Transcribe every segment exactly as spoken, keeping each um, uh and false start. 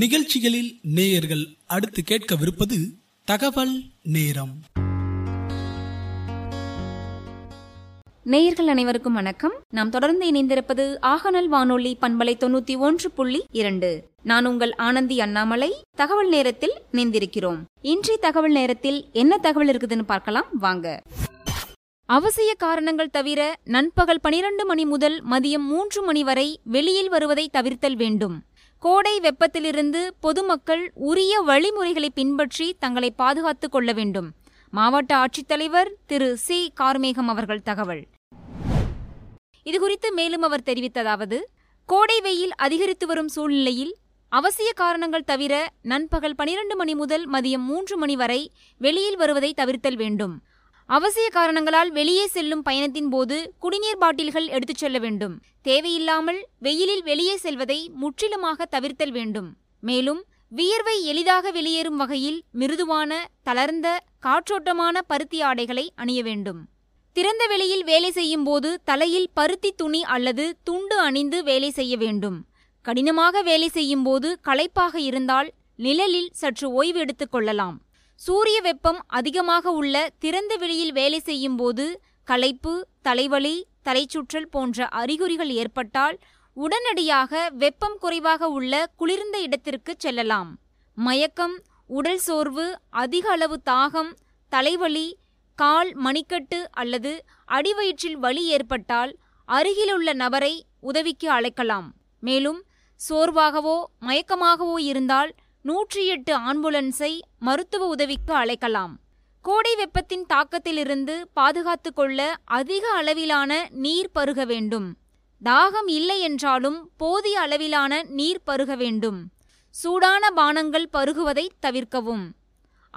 நிகழ்ச்சிகளில் நேயர்கள் அடுத்து கேட்கவிருப்பது தகவல் நேரம். நேயர்கள் அனைவருக்கும் வணக்கம். நாம் தொடர்ந்து இணைந்திருப்பது ஆகநல் வானொலி பண்பலை தொண்ணூத்தி ஒன்று புள்ளி இரண்டு. நான் உங்கள் ஆனந்தி அண்ணாமலை. தகவல் நேரத்தில் இணைந்திருக்கிறோம். இன்றைய தகவல் நேரத்தில் என்ன தகவல் இருக்குதுன்னு பார்க்கலாம், வாங்க. அவசிய காரணங்கள் தவிர நண்பகல் பனிரெண்டு மணி முதல் மதியம் மூன்று மணி வரை வெளியில் வருவதை தவிர்த்தல் வேண்டும். கோடை வெப்பத்திலிருந்து பொதுமக்கள் உரிய வழிமுறைகளை பின்பற்றி தங்களை பாதுகாத்துக் கொள்ள வேண்டும். மாவட்ட ஆட்சித்தலைவர் திரு செ. கார்மேகம் அவர்கள் தகவல். இதுகுறித்து மேலும் அவர் தெரிவித்ததாவது: கோடை வெயில் அதிகரித்து வரும் சூழ்நிலையில் அவசிய காரணங்கள் தவிர நண்பகல் பனிரெண்டு மணி முதல் மதியம் மூன்று மணி வரை வெளியில் வருவதை தவிர்த்தல் வேண்டும். அவசிய காரணங்களால் வெளியே செல்லும் பயணத்தின் போது குடிநீர் பாட்டில்கள் எடுத்துச் செல்ல வேண்டும். தேவையில்லாமல் வெயிலில் வெளியே செல்வதை முற்றிலுமாக தவிர்த்தல் வேண்டும். மேலும் வியர்வை எளிதாக வெளியேறும் வகையில் மிருதுவான, தளர்ந்த, காற்றோட்டமான பருத்தி ஆடைகளை அணிய வேண்டும். திறந்த வெளியில் வேலை செய்யும் போது தலையில் பருத்தி துணி அல்லது துண்டு அணிந்து வேலை செய்ய வேண்டும். கடினமாக வேலை செய்யும் போது களைப்பாக இருந்தால் நிழலில் சற்று ஓய்வு எடுத்துக் கொள்ளலாம். சூரிய வெப்பம் அதிகமாக உள்ள திறந்த வெளியில் வேலை செய்யும் போது களைப்பு, தலைவலி, தலைச்சுற்றல் போன்ற அறிகுறிகள் ஏற்பட்டால் உடனடியாக வெப்பம் குறைவாக உள்ள குளிர்ந்த இடத்திற்கு செல்லலாம். மயக்கம், உடல் சோர்வு, அதிக அளவு தாகம், தலைவலி, கால் மணிக்கட்டு அல்லது அடிவயிற்றில் வலி ஏற்பட்டால் அருகிலுள்ள நபரை உதவிக்கு அழைக்கலாம். மேலும் சோர்வாகவோ மயக்கமாகவோ இருந்தால் நூற்றி எட்டு ஆம்புலன்ஸை மருத்துவ உதவிக்கு அழைக்கலாம். கோடை வெப்பத்தின் தாக்கத்திலிருந்து பாதுகாத்து கொள்ள அதிக அளவிலான நீர் பருக வேண்டும். தாகம் இல்லை என்றாலும் போதிய அளவிலான நீர் பருக வேண்டும். சூடான பானங்கள் பருகுவதை தவிர்க்கவும்.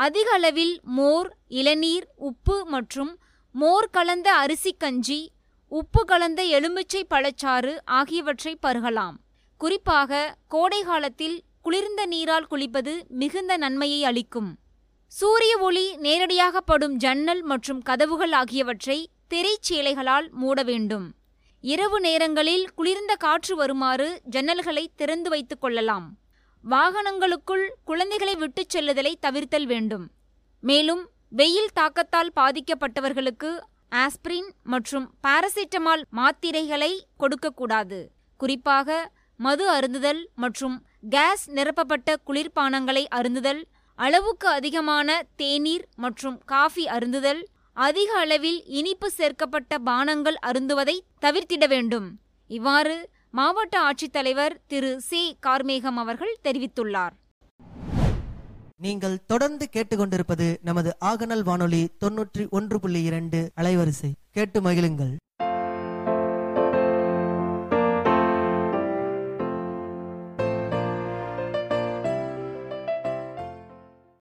அதிக அளவில் மோர், இளநீர், உப்பு மற்றும் மோர் கலந்த அரிசி கஞ்சி, உப்பு கலந்த எலுமிச்சை பழச்சாறு ஆகியவற்றை பருகலாம். குறிப்பாக கோடை காலத்தில் குளிர்ந்த நீரால் குளிப்பது மிகுந்த நன்மையை அளிக்கும். சூரிய ஒளி நேரடியாக படும் ஜன்னல் மற்றும் கதவுகள் ஆகியவற்றை திரைச்சீலைகளால் மூட வேண்டும். இரவு நேரங்களில் குளிர்ந்த காற்று வருமாறு ஜன்னல்களை திறந்து வைத்துக் கொள்ளலாம். வாகனங்களுக்குள் குழந்தைகளை விட்டுச் செல்லுதலை தவிர்த்தல் வேண்டும். மேலும் வெயில் தாக்கத்தால் பாதிக்கப்பட்டவர்களுக்கு ஆஸ்பிரின் மற்றும் பாராசிட்டமால் மாத்திரைகளை கொடுக்கக்கூடாது. குறிப்பாக மது அருந்துதல் மற்றும் கேஸ் நிரப்பப்பட்ட குளிர்பானங்களை அருந்துதல், அளவுக்கு அதிகமான தேநீர் மற்றும் காஃபி அருந்துதல், அதிக அளவில் இனிப்பு சேர்க்கப்பட்ட பானங்கள் அருந்துவதை தவிர்த்திட வேண்டும். இவ்வாறு மாவட்ட ஆட்சித்தலைவர் திரு செ. கார்மேகம் அவர்கள் தெரிவித்துள்ளார். நீங்கள் தொடர்ந்து கேட்டுக்கொண்டிருப்பது நமது ஆகநல் வானொலி தொன்னூற்றி ஒன்று புள்ளி இரண்டு அலைவரிசை. கேட்டு மகிழுங்கள்.